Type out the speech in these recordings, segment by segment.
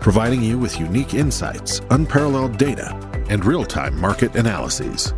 providing you with unique insights, unparalleled data, and real-time market analyses.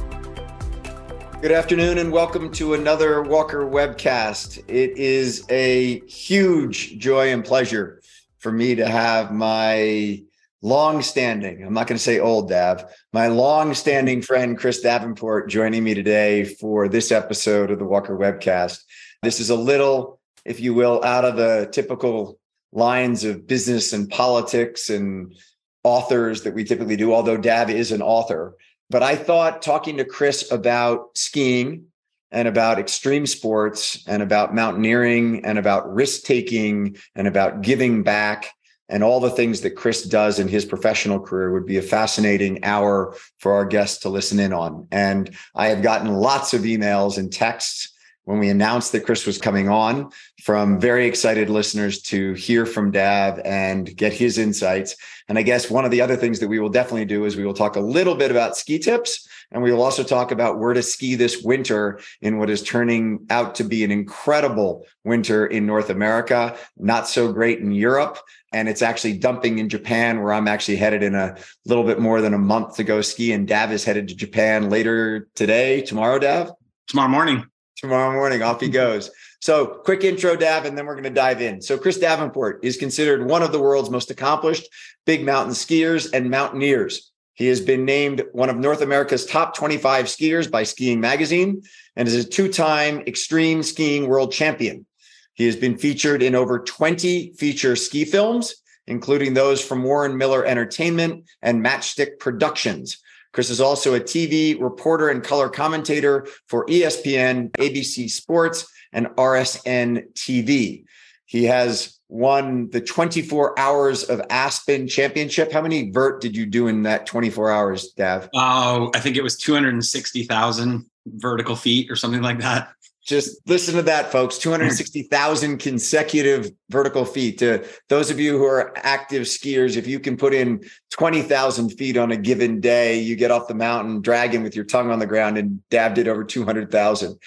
Good afternoon and welcome to another Walker webcast. It is a huge joy and pleasure for me to have my long-standing, I'm not going to say old Dav, my long-standing friend Chris Davenport joining me today for this episode of the Walker webcast. This is a little, if you will, out of the typical lines of business and politics and authors that we typically do, although Dav is an author. But I thought talking to Chris about skiing and about extreme sports and about mountaineering and about risk-taking and about giving back and all the things that Chris does in his professional career would be a fascinating hour for our guests to listen in on. And I have gotten lots of emails and texts when we announced that Chris was coming on from very excited listeners to hear from Dav and get his insights. And I guess one of the other things that we will definitely do is we will talk a little bit about ski tips, and we will also talk about where to ski this winter in what is turning out to be an incredible winter in North America, not so great in Europe. And it's actually dumping in Japan, where I'm actually headed in a little bit more than a month to go ski. And Dav is headed to Japan later today, tomorrow, Dav? Tomorrow morning. Tomorrow morning, off he goes. So quick intro, Dav, and then we're going to dive in. So Chris Davenport is considered one of the world's most accomplished big mountain skiers and mountaineers. He has been named one of North America's top 25 skiers by Skiing Magazine and is a two-time extreme skiing world champion. He has been featured in over 20 feature ski films, including those from Warren Miller Entertainment and Matchstick Productions. Chris is also a TV reporter and color commentator for ESPN, ABC Sports, and RSN TV. He has won the 24 Hours of Aspen Championship. How many vert did you do in that 24 hours, Dav? Oh, I think it was 260,000 vertical feet or something like that. Just listen to that, folks. 260,000 consecutive vertical feet. To those of you who are active skiers, if you can put in 20,000 feet on a given day, you get off the mountain dragging with your tongue on the ground, and Dav did over 200,000.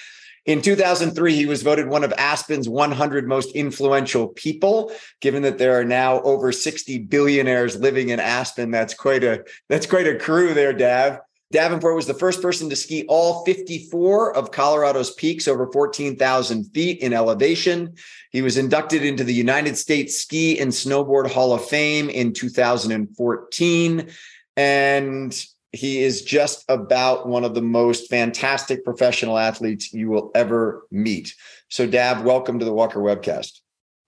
In 2003, he was voted one of Aspen's 100 most influential people. Given that there are now over 60 billionaires living in Aspen, that's quite a crew there, Dav. Davenport was the first person to ski all 54 of Colorado's peaks over 14,000 feet in elevation. He was inducted into the United States Ski and Snowboard Hall of Fame in 2014. And he is just about one of the most fantastic professional athletes you will ever meet. So, Dav, welcome to the Walker webcast.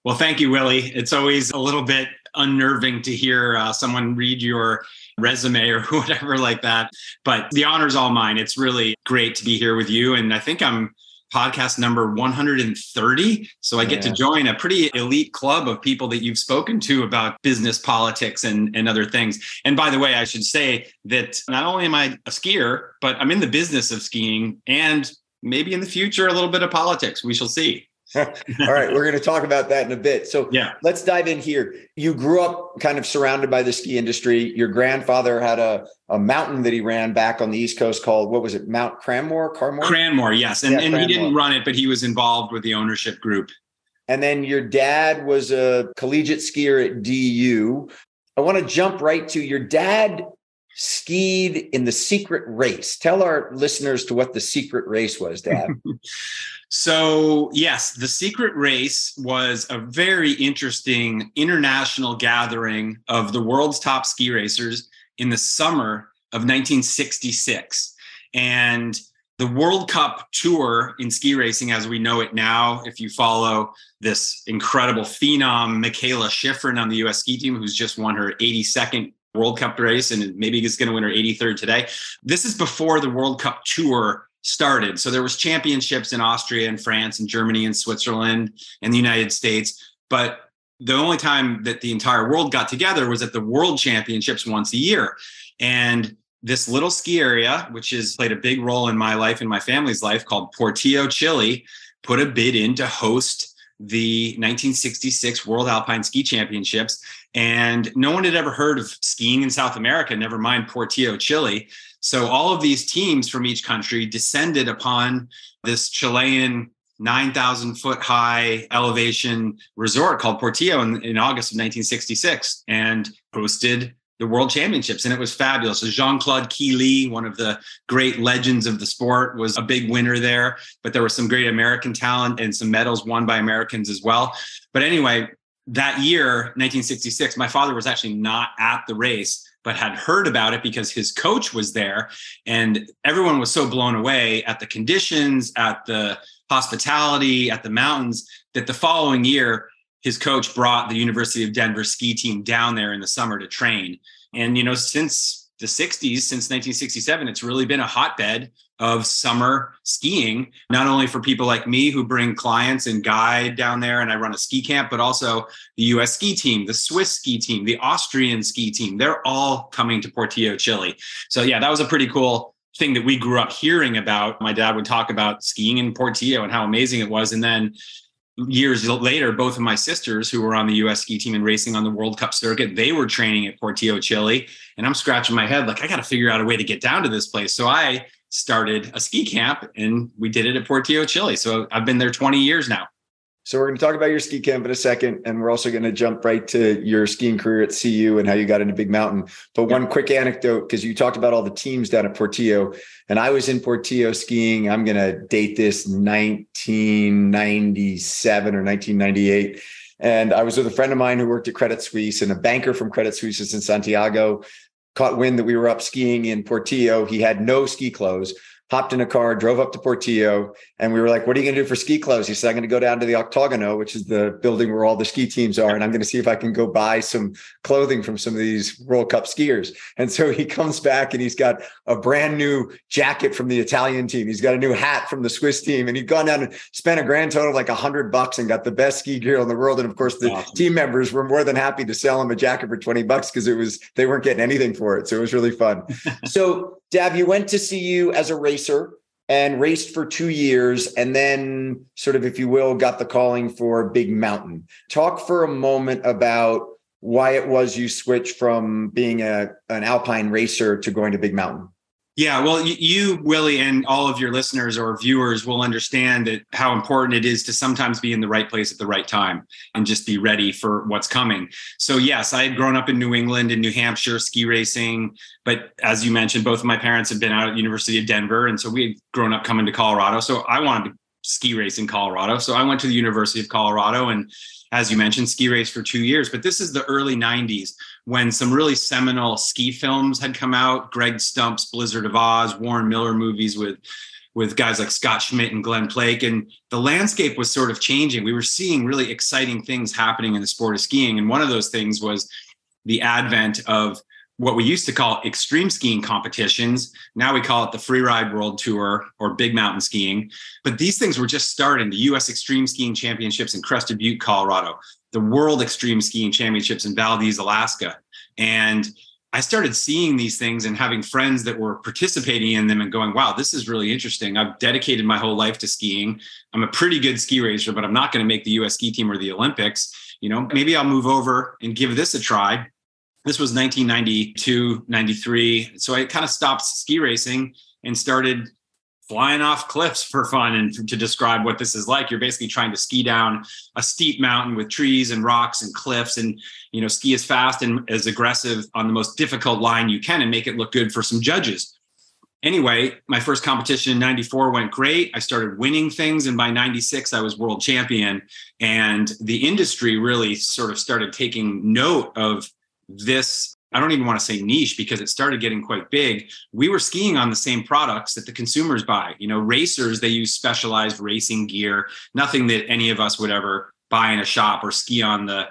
Well, thank you, Willie. It's always a little bit unnerving to hear someone read your resume or whatever like that. But the honor's all mine. It's really great to be here with you. And I think I'm podcast number 130. So I get to join a pretty elite club of people that you've spoken to about business, politics, and other things. And by the way, I should say that not only am I a skier, but I'm in the business of skiing and maybe in the future, a little bit of politics. We shall see. All right. We're going to talk about that in a bit. So Let's dive in here. You grew up kind of surrounded by the ski industry. Your grandfather had a mountain that he ran back on the East Coast called, what was it? Mount Cranmore. Yes. And he didn't run it, but he was involved with the ownership group. And then your dad was a collegiate skier at DU. I want to jump right to your dad skied in the secret race. Tell our listeners to what the secret race was, Dad. So, yes, the secret race was a very interesting international gathering of the world's top ski racers in the summer of 1966. And the World Cup tour in ski racing, as we know it now, if you follow this incredible phenom, Mikaela Shiffrin on the U.S. ski team, who's just won her 82nd World Cup race, and maybe is going to win her 83rd today. This is before the World Cup tour started. So there was championships in Austria and France and Germany and Switzerland and the United States, but the only time that the entire world got together was at the World Championships once a year. And this little ski area, which has played a big role in my life and my family's life, called Portillo, Chile, put a bid in to host the 1966 World Alpine Ski Championships. And no one had ever heard of skiing in South America, never mind Portillo, Chile. So all of these teams from each country descended upon this Chilean 9,000 foot high elevation resort called Portillo in August of 1966 and hosted the World Championships. And it was fabulous. So Jean-Claude Keely, one of the great legends of the sport, was a big winner there, but there was some great American talent and some medals won by Americans as well. But anyway, that year, 1966, my father was actually not at the race, but had heard about it because his coach was there. And everyone was so blown away at the conditions, at the hospitality, at the mountains, that the following year, his coach brought the University of Denver ski team down there in the summer to train. And, you know, since the 60s, since 1967, it's really been a hotbed of summer skiing, not only for people like me who bring clients and guide down there and I run a ski camp, but also the US ski team, the Swiss ski team, the Austrian ski team, they're all coming to Portillo, Chile. So yeah, that was a pretty cool thing that we grew up hearing about. My dad would talk about skiing in Portillo and how amazing it was. And then years later, both of my sisters who were on the US ski team and racing on the World Cup circuit, they were training at Portillo, Chile. And I'm scratching my head, like, I got to figure out a way to get down to this place. So I started a ski camp and we did it at Portillo, Chile. So I've been there 20 years now. So we're going to talk about your ski camp in a second. And we're also going to jump right to your skiing career at CU and how you got into Big Mountain. But one quick anecdote, because you talked about all the teams down at Portillo, and I was in Portillo skiing. I'm going to date this 1997 or 1998. And I was with a friend of mine who worked at Credit Suisse, and a banker from Credit Suisse is in Santiago, caught wind that we were up skiing in Portillo. He had no ski clothes. Hopped in a car, drove up to Portillo, and we were like, what are you going to do for ski clothes? He said, I'm going to go down to the Octagono, which is the building where all the ski teams are, and I'm going to see if I can go buy some clothing from some of these World Cup skiers. And so he comes back and he's got a brand new jacket from the Italian team. He's got a new hat from the Swiss team. And he'd gone down and spent a grand total of like $100 and got the best ski gear in the world. And of course, the team members were more than happy to sell him a jacket for $20 because they weren't getting anything for it. So it was really fun. So Dav, you went to CU as a racer and raced for 2 years and then sort of, if you will, got the calling for Big Mountain. Talk for a moment about why it was you switched from being an alpine racer to going to Big Mountain. Yeah, well, you, Willie, and all of your listeners or viewers will understand that how important it is to sometimes be in the right place at the right time and just be ready for what's coming. So yes, I had grown up in New England and New Hampshire ski racing, but as you mentioned, both of my parents had been out at University of Denver. And so we had grown up coming to Colorado. So I wanted to ski race in Colorado. So I went to the University of Colorado and, as you mentioned, ski race for 2 years. But this is the early 90s when some really seminal ski films had come out. Greg Stump's Blizzard of Oz, Warren Miller movies with guys like Scott Schmidt and Glenn Plake. And the landscape was sort of changing. We were seeing really exciting things happening in the sport of skiing. And one of those things was the advent of what we used to call extreme skiing competitions. Now we call it the Freeride World Tour or Big Mountain Skiing. But these things were just starting. The U.S. Extreme Skiing Championships in Crested Butte, Colorado, the World Extreme Skiing Championships in Valdez, Alaska. And I started seeing these things and having friends that were participating in them and going, wow, this is really interesting. I've dedicated my whole life to skiing. I'm a pretty good ski racer, but I'm not going to make the U.S. ski team or the Olympics. You know, maybe I'll move over and give this a try. This was 1992, 93. So I kind of stopped ski racing and started flying off cliffs for fun. And to describe what this is like, you're basically trying to ski down a steep mountain with trees and rocks and cliffs and, you know, ski as fast and as aggressive on the most difficult line you can and make it look good for some judges. Anyway, my first competition in 94 went great. I started winning things. And by 96, I was world champion. And the industry really sort of started taking note of this, I don't even want to say niche because it started getting quite big. We were skiing on the same products that the consumers buy. You know, racers, they use specialized racing gear, nothing that any of us would ever buy in a shop or ski on the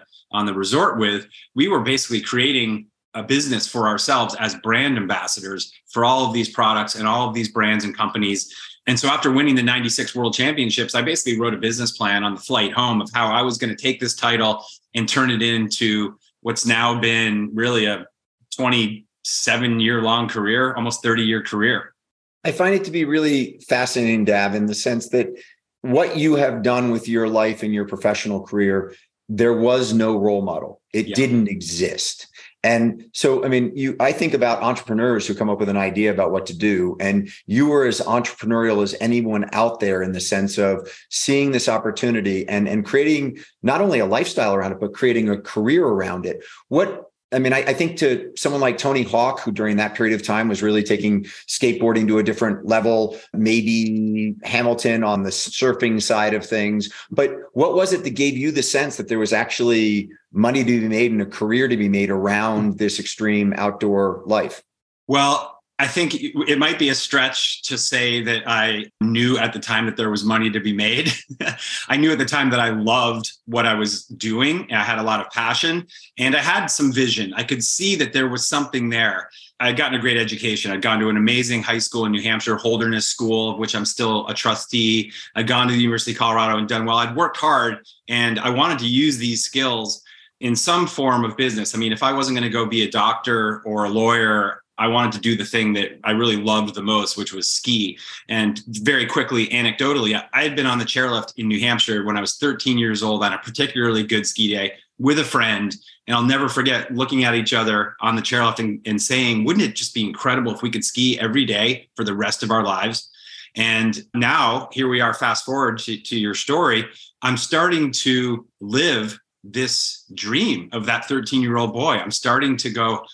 resort with. We were basically creating a business for ourselves as brand ambassadors for all of these products and all of these brands and companies. And so after winning the 96 World Championships, I basically wrote a business plan on the flight home of how I was going to take this title and turn it into what's now been really a 27-year long career, almost 30-year career. I find it to be really fascinating, Dav, in the sense that what you have done with your life and your professional career, there was no role model. It didn't exist. And so, I mean, I think about entrepreneurs who come up with an idea about what to do, and you were as entrepreneurial as anyone out there in the sense of seeing this opportunity and creating not only a lifestyle around it, but creating a career around it. I think to someone like Tony Hawk, who during that period of time was really taking skateboarding to a different level, maybe Hamilton on the surfing side of things. But what was it that gave you the sense that there was actually money to be made and a career to be made around this extreme outdoor life? Well, I think it might be a stretch to say that I knew at the time that there was money to be made. I knew at the time that I loved what I was doing. I had a lot of passion and I had some vision. I could see that there was something there. I'd gotten a great education. I'd gone to an amazing high school in New Hampshire, Holderness School, of which I'm still a trustee. I'd gone to the University of Colorado and done well. I'd worked hard and I wanted to use these skills in some form of business. I mean, if I wasn't going to go be a doctor or a lawyer, I wanted to do the thing that I really loved the most, which was ski. And very quickly, anecdotally, I had been on the chairlift in New Hampshire when I was 13 years old on a particularly good ski day with a friend. And I'll never forget looking at each other on the chairlift and saying, wouldn't it just be incredible if we could ski every day for the rest of our lives? And now here we are, fast forward to your story. I'm starting to live this dream of that 13-year-old boy. I'm starting to go,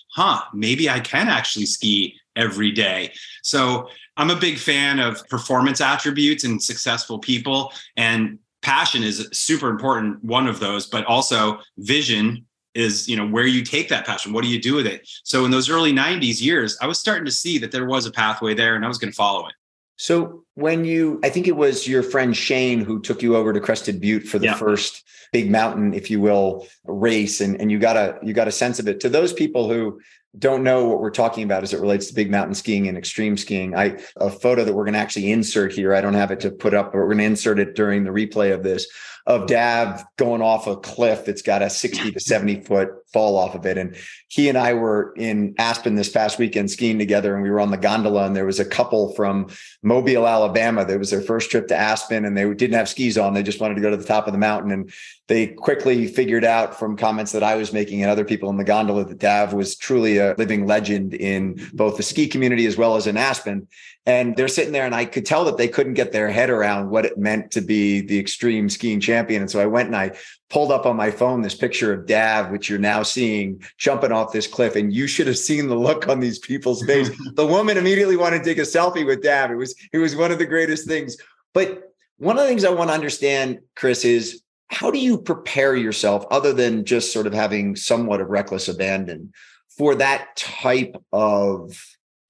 maybe I can actually ski every day. So I'm a big fan of performance attributes and successful people. And passion is a super important one of those, but also vision is, where you take that passion. What do you do with it? So in those early 90s years, I was starting to see that there was a pathway there and I was going to follow it. So when I think it was your friend Shane who took you over to Crested Butte for the first big mountain, if you will, race, and you got a sense of it. To those people who don't know what we're talking about as it relates to big mountain skiing and extreme skiing, a photo that we're going to actually insert here, I don't have it to put up, but we're going to insert it during the replay of this, of Dav going off a cliff that's got a 60 to 70 foot fall off of it. And he and I were in Aspen this past weekend skiing together, and we were on the gondola, and there was a couple from Mobile, Alabama. That was their first trip to Aspen, and they didn't have skis on. They just wanted to go to the top of the mountain. And they quickly figured out from comments that I was making and other people in the gondola that Dav was truly a living legend in both the ski community as well as in Aspen. And they're sitting there, and I could tell that they couldn't get their head around what it meant to be the extreme skiing champion. And so I went and I pulled up on my phone this picture of Dav, which you're now seeing jumping off this cliff. And you should have seen the look on these people's face. The woman immediately wanted to take a selfie with Dav. It was one of the greatest things. But one of the things I want to understand, Chris, is how do you prepare yourself, other than just sort of having somewhat of reckless abandon, for that type of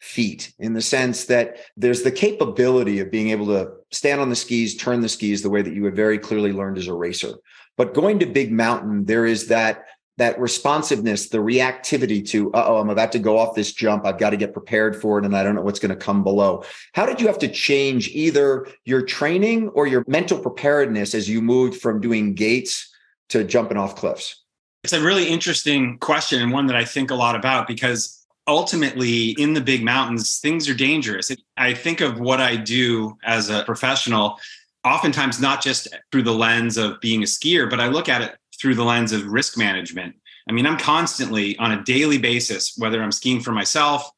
feat, in the sense that there's the capability of being able to stand on the skis, turn the skis the way that you had very clearly learned as a racer. But going to big mountain, there is that responsiveness, the reactivity to, I'm about to go off this jump. I've got to get prepared for it. And I don't know what's going to come below. How did you have to change either your training or your mental preparedness as you moved from doing gates to jumping off cliffs? It's a really interesting question, and one that I think a lot about, because ultimately, in the big mountains, things are dangerous. I think of what I do as a professional, oftentimes not just through the lens of being a skier, but I look at it through the lens of risk management. I mean, I'm constantly on a daily basis, whether I'm skiing for myself,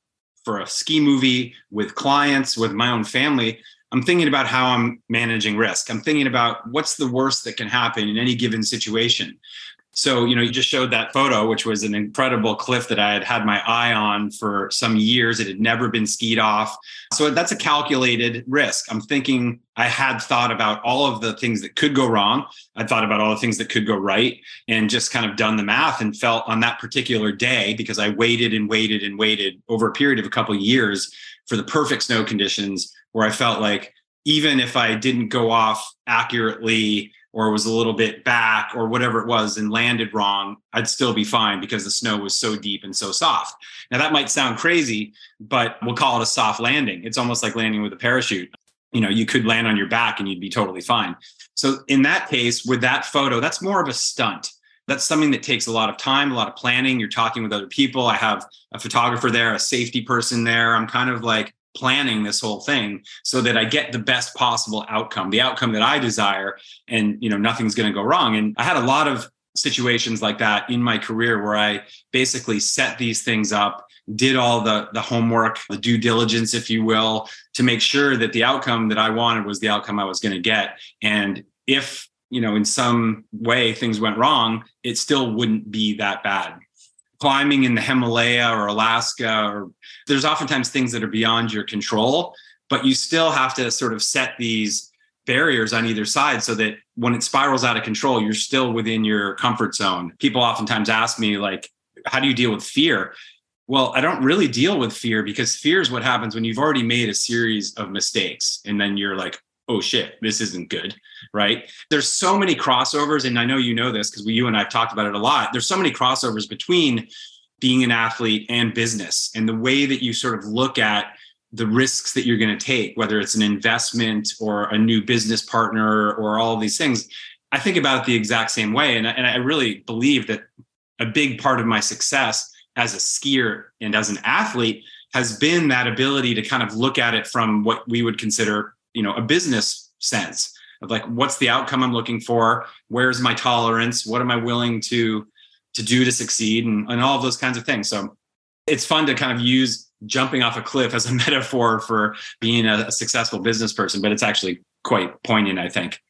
for a ski movie, with clients, with my own family, I'm thinking about how I'm managing risk. I'm thinking about what's the worst that can happen in any given situation. So, you just showed that photo, which was an incredible cliff that I had my eye on for some years. It had never been skied off. So that's a calculated risk. I'm thinking, I had thought about all of the things that could go wrong. I thought about all the things that could go right, and just kind of done the math, and felt on that particular day, because I waited and waited and waited over a period of a couple of years for the perfect snow conditions, where I felt like even if I didn't go off accurately, or was a little bit back or whatever it was and landed wrong, I'd still be fine because the snow was so deep and so soft. Now that might sound crazy, but we'll call it a soft landing. It's almost like landing with a parachute. you know, you could land on your back and you'd be totally fine. So in that case, with that photo, that's more of a stunt. That's something that takes a lot of time, a lot of planning. You're talking with other people. I have a photographer there, a safety person there. I'm kind of like planning this whole thing so that I get the best possible outcome, the outcome that I desire, and, you know, nothing's going to go wrong. And I had a lot of situations like that in my career where I basically set these things up, did all the homework, the due diligence, if you will, to make sure that the outcome that I wanted was the outcome I was going to get. And if, you know, in some way things went wrong, it still wouldn't be that bad. Climbing in the Himalaya or Alaska, or there's oftentimes things that are beyond your control, but you still have to sort of set these barriers on either side so that when it spirals out of control, you're still within your comfort zone. People oftentimes ask me, like, how do you deal with fear? Well, I don't really deal with fear, because fear is what happens when you've already made a series of mistakes. And then you're like, oh shit, this isn't good, right? There's so many crossovers. And I know you know this because you and I have talked about it a lot. There's so many crossovers between being an athlete and business, and the way that you sort of look at the risks that you're going to take, whether it's an investment or a new business partner or all of these things. I think about it the exact same way. And I really believe that a big part of my success as a skier and as an athlete has been that ability to kind of look at it from what we would consider, you know, a business sense of like, what's the outcome I'm looking for? Where's my tolerance? What am I willing to do to succeed? And all of those kinds of things. So it's fun to kind of use jumping off a cliff as a metaphor for being a successful business person, but it's actually quite poignant, I think.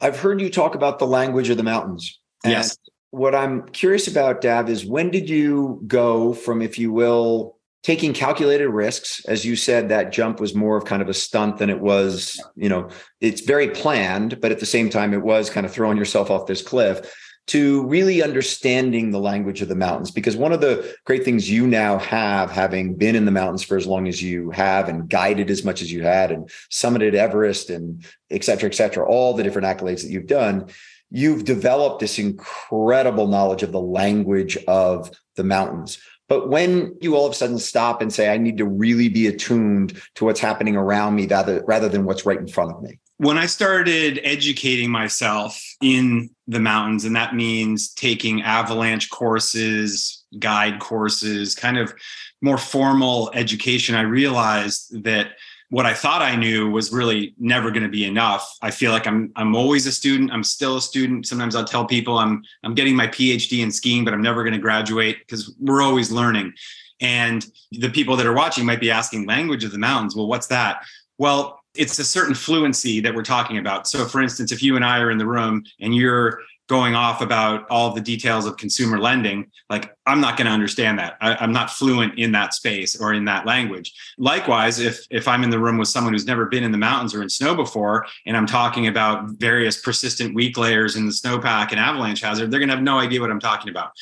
I've heard you talk about the language of the mountains. And yes. What I'm curious about, Dav, is when did you go from, if you will, taking calculated risks? As you said, that jump was more of kind of a stunt than it was, you know, it's very planned, but at the same time, it was kind of throwing yourself off this cliff, to really understanding the language of the mountains. Because one of the great things you now have, having been in the mountains for as long as you have and guided as much as you had and summited Everest and et cetera, all the different accolades that you've done, you've developed this incredible knowledge of the language of the mountains. But when you all of a sudden stop and say, I need to really be attuned to what's happening around me rather than what's right in front of me. When I started educating myself in the mountains, and that means taking avalanche courses, guide courses, kind of more formal education, I realized that what I thought I knew was really never going to be enough. I feel like I'm always a student. I'm still a student. Sometimes I'll tell people I'm getting my PhD in skiing, but I'm never going to graduate, because we're always learning. And the people that are watching might be asking, language of the mountains. Well, what's that? Well, it's a certain fluency that we're talking about. So for instance, if you and I are in the room and you're going off about all the details of consumer lending, like, I'm not going to understand that. I'm not fluent in that space or in that language. Likewise, if I'm in the room with someone who's never been in the mountains or in snow before, and I'm talking about various persistent weak layers in the snowpack and avalanche hazard, they're going to have no idea what I'm talking about.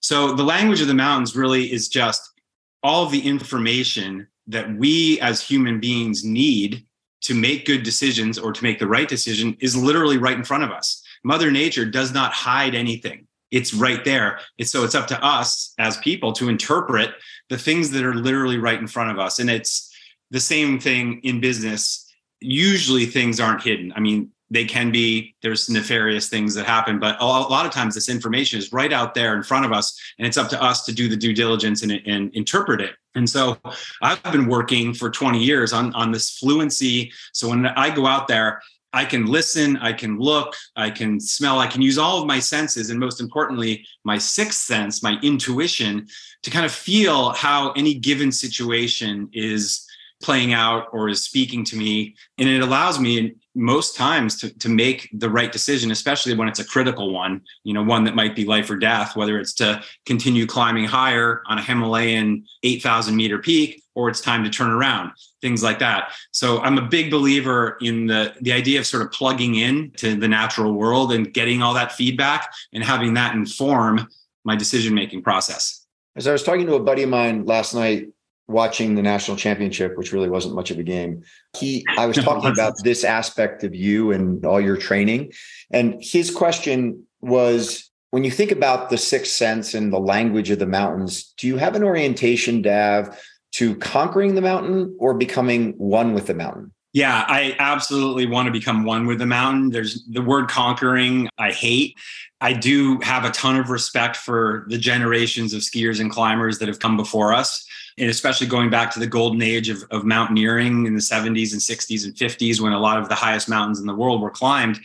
So the language of the mountains really is just all of the information that we as human beings need to make good decisions or to make the right decision is literally right in front of us. Mother Nature does not hide anything. It's right there. So it's up to us as people to interpret the things that are literally right in front of us. And it's the same thing in business. Usually things aren't hidden. I mean, they can be, there's nefarious things that happen, but a lot of times this information is right out there in front of us, and it's up to us to do the due diligence and interpret it. And so I've been working for 20 years on this fluency. So when I go out there, I can listen, I can look, I can smell, I can use all of my senses, and most importantly, my sixth sense, my intuition, to kind of feel how any given situation is playing out or is speaking to me. And it allows me most times to make the right decision, especially when it's a critical one, you know, one that might be life or death, whether it's to continue climbing higher on a Himalayan 8,000 meter peak, or it's time to turn around, things like that. So I'm a big believer in the idea of sort of plugging in to the natural world and getting all that feedback and having that inform my decision-making process. As I was talking to a buddy of mine last night, watching the national championship, which really wasn't much of a game, I was talking about this aspect of you and all your training. And his question was, when you think about the sixth sense and the language of the mountains, do you have an orientation, Dav, to conquering the mountain or becoming one with the mountain? Yeah, I absolutely want to become one with the mountain. There's the word conquering, I hate. I do have a ton of respect for the generations of skiers and climbers that have come before us. And especially going back to the golden age of mountaineering in the 70s and 60s and 50s, when a lot of the highest mountains in the world were climbed,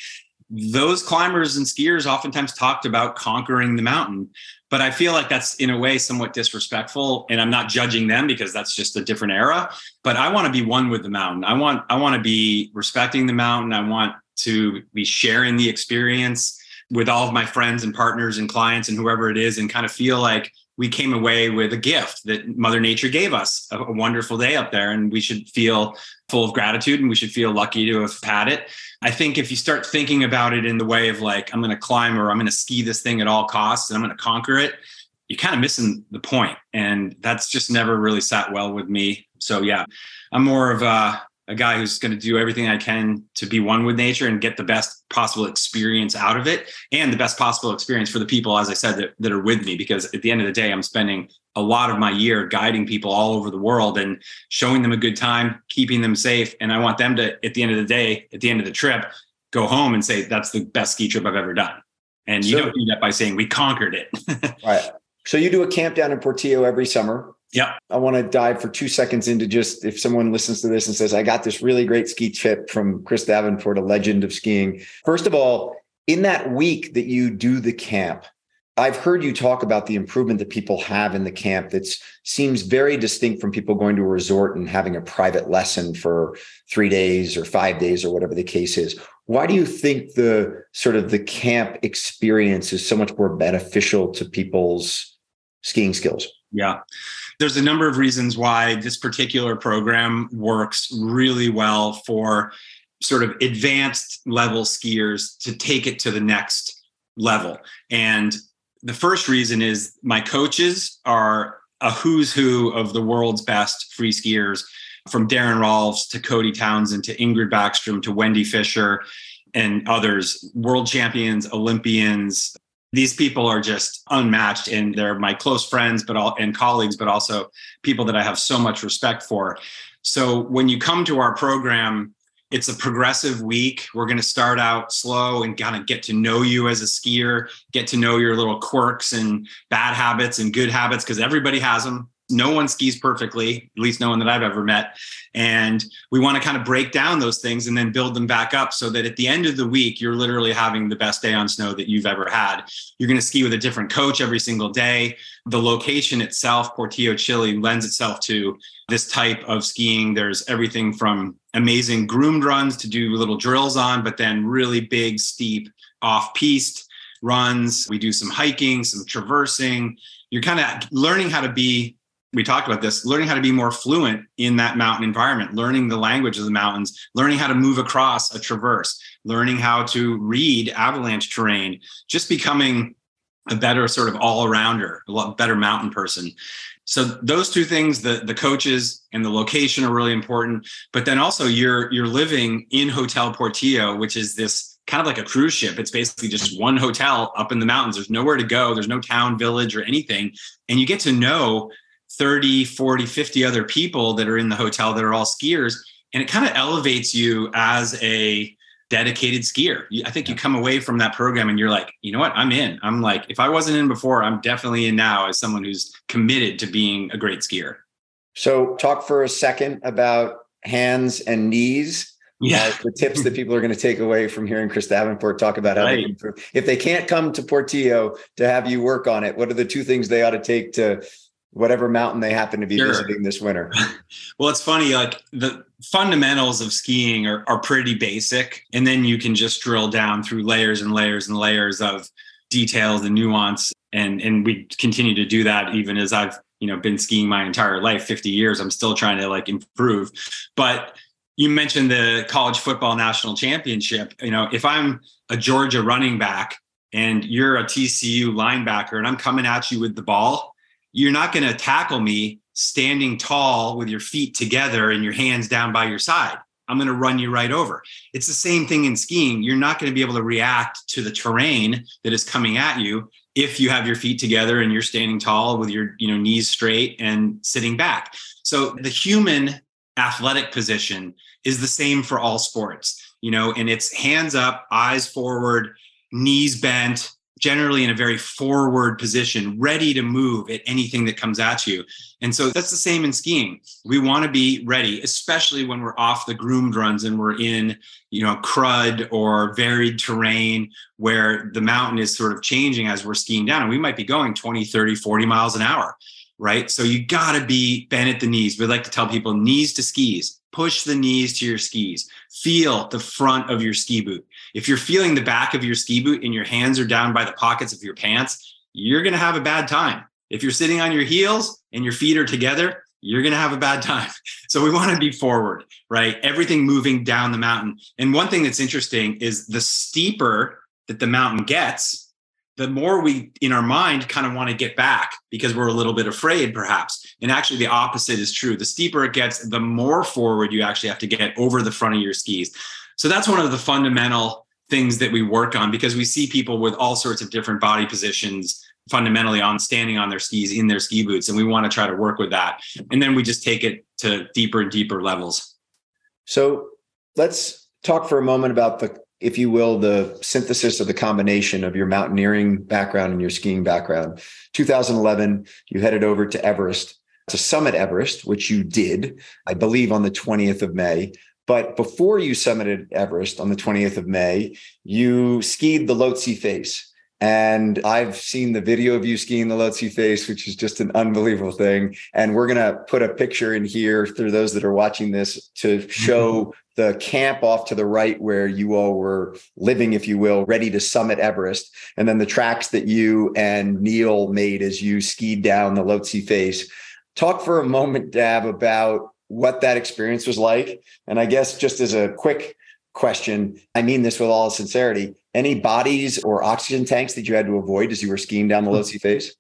those climbers and skiers oftentimes talked about conquering the mountain. But I feel like that's in a way somewhat disrespectful, and I'm not judging them because that's just a different era. But I want to be one with the mountain. I want to be respecting the mountain. I want to be sharing the experience with all of my friends and partners and clients and whoever it is, and kind of feel like we came away with a gift that Mother Nature gave us, a wonderful day up there, and we should feel full of gratitude and we should feel lucky to have had it. I think if you start thinking about it in the way of like, I'm going to climb or I'm going to ski this thing at all costs and I'm going to conquer it, you're kind of missing the point. And that's just never really sat well with me. So yeah, I'm more of a guy who's going to do everything I can to be one with nature and get the best possible experience out of it, and the best possible experience for the people, as I said, that are with me. Because at the end of the day, I'm spending a lot of my year guiding people all over the world and showing them a good time, keeping them safe. And I want them to, at the end of the day, at the end of the trip, go home and say, that's the best ski trip I've ever done. And you don't do that by saying we conquered it. Right. So you do a camp down in Portillo every summer. Yeah. I want to dive for 2 seconds into just, if someone listens to this and says, I got this really great ski tip from Chris Davenport, a legend of skiing. First of all, in that week that you do the camp, I've heard you talk about the improvement that people have in the camp that seems very distinct from people going to a resort and having a private lesson for 3 days or 5 days or whatever the case is. Why do you think the sort of the camp experience is so much more beneficial to people's skiing skills? Yeah. There's a number of reasons why this particular program works really well for sort of advanced level skiers to take it to the next level. And the first reason is my coaches are a who's who of the world's best free skiers, from Darren Rolfs to Cody Townsend to Ingrid Backstrom to Wendy Fisher and others, world champions, Olympians. These people are just unmatched, and they're my close friends and colleagues, but also people that I have so much respect for. So when you come to our program, it's a progressive week. We're going to start out slow and kind of get to know you as a skier, get to know your little quirks and bad habits and good habits, because everybody has them. No one skis perfectly, at least no one that I've ever met. And we want to kind of break down those things and then build them back up so that at the end of the week, you're literally having the best day on snow that you've ever had. You're going to ski with a different coach every single day. The location itself, Portillo, Chile, lends itself to this type of skiing. There's everything from amazing groomed runs to do little drills on, but then really big, steep, off-piste runs. We do some hiking, some traversing. You're kind of learning how to be, we talked about this, learning how to be more fluent in that mountain environment, learning the language of the mountains, learning how to move across a traverse, learning how to read avalanche terrain, just becoming a better sort of all-arounder, a better mountain person. So those two things, the coaches and the location, are really important. But then also you're living in Hotel Portillo, which is this kind of like a cruise ship. It's basically just one hotel up in the mountains. There's nowhere to go. There's no town, village, or anything. And you get to know 30, 40, 50 other people that are in the hotel that are all skiers. And it kind of elevates you as a dedicated skier. I think you come away from that program and you're like, you know what? I'm in. I'm like, if I wasn't in before, I'm definitely in now as someone who's committed to being a great skier. So talk for a second about hands and knees. Yeah. The tips that people are going to take away from hearing Chris Davenport talk about how they improve. If they can't come to Portillo to have you work on it, what are the two things they ought to take to whatever mountain they happen to be visiting this winter? Well, it's funny, like the fundamentals of skiing are pretty basic. And then you can just drill down through layers and layers and layers of details and nuance. And we continue to do that even as I've, been skiing my entire life, 50 years, I'm still trying to like improve. But you mentioned the college football national championship. If I'm a Georgia running back and you're a TCU linebacker and I'm coming at you with the ball, you're not going to tackle me standing tall with your feet together and your hands down by your side. I'm going to run you right over. It's the same thing in skiing. You're not going to be able to react to the terrain that is coming at you if you have your feet together and you're standing tall with your knees straight and sitting back. So the human athletic position is the same for all sports, you know, and it's hands up, eyes forward, knees bent, generally in a very forward position, ready to move at anything that comes at you. And so that's the same in skiing. We want to be ready, especially when we're off the groomed runs and we're in, you know, crud or varied terrain where the mountain is sort of changing as we're skiing down. And we might be going 20, 30, 40 miles an hour, right? So you got to be bent at the knees. We like to tell people knees to skis. Push the knees to your skis. Feel the front of your ski boot. If you're feeling the back of your ski boot and your hands are down by the pockets of your pants, you're going to have a bad time. If you're sitting on your heels and your feet are together, you're going to have a bad time. So we want to be forward, right? Everything moving down the mountain. And one thing that's interesting is the steeper that the mountain gets, the more we, in our mind, kind of want to get back because we're a little bit afraid, perhaps. And actually, the opposite is true. The steeper it gets, the more forward you actually have to get over the front of your skis. So that's one of the fundamental things that we work on, because we see people with all sorts of different body positions fundamentally on standing on their skis in their ski boots. And we want to try to work with that. And then we just take it to deeper and deeper levels. So let's talk for a moment about the, if you will, the synthesis of the combination of your mountaineering background and your skiing background. 2011, you headed over to Everest to summit Everest, which you did, I believe, on the 20th of May. But before you summited Everest on the 20th of May, you skied the Lhotse face. And I've seen the video of you skiing the Lhotse face, which is just an unbelievable thing. And we're going to put a picture in here for those that are watching this to show the camp off to the right where you all were living, if you will, ready to summit Everest. And then the tracks that you and Neil made as you skied down the Lhotse face. Talk for a moment, Dav, about what that experience was like. And I guess just as a quick question, I mean this with all sincerity, any bodies or oxygen tanks that you had to avoid as you were skiing down the Lhotse face?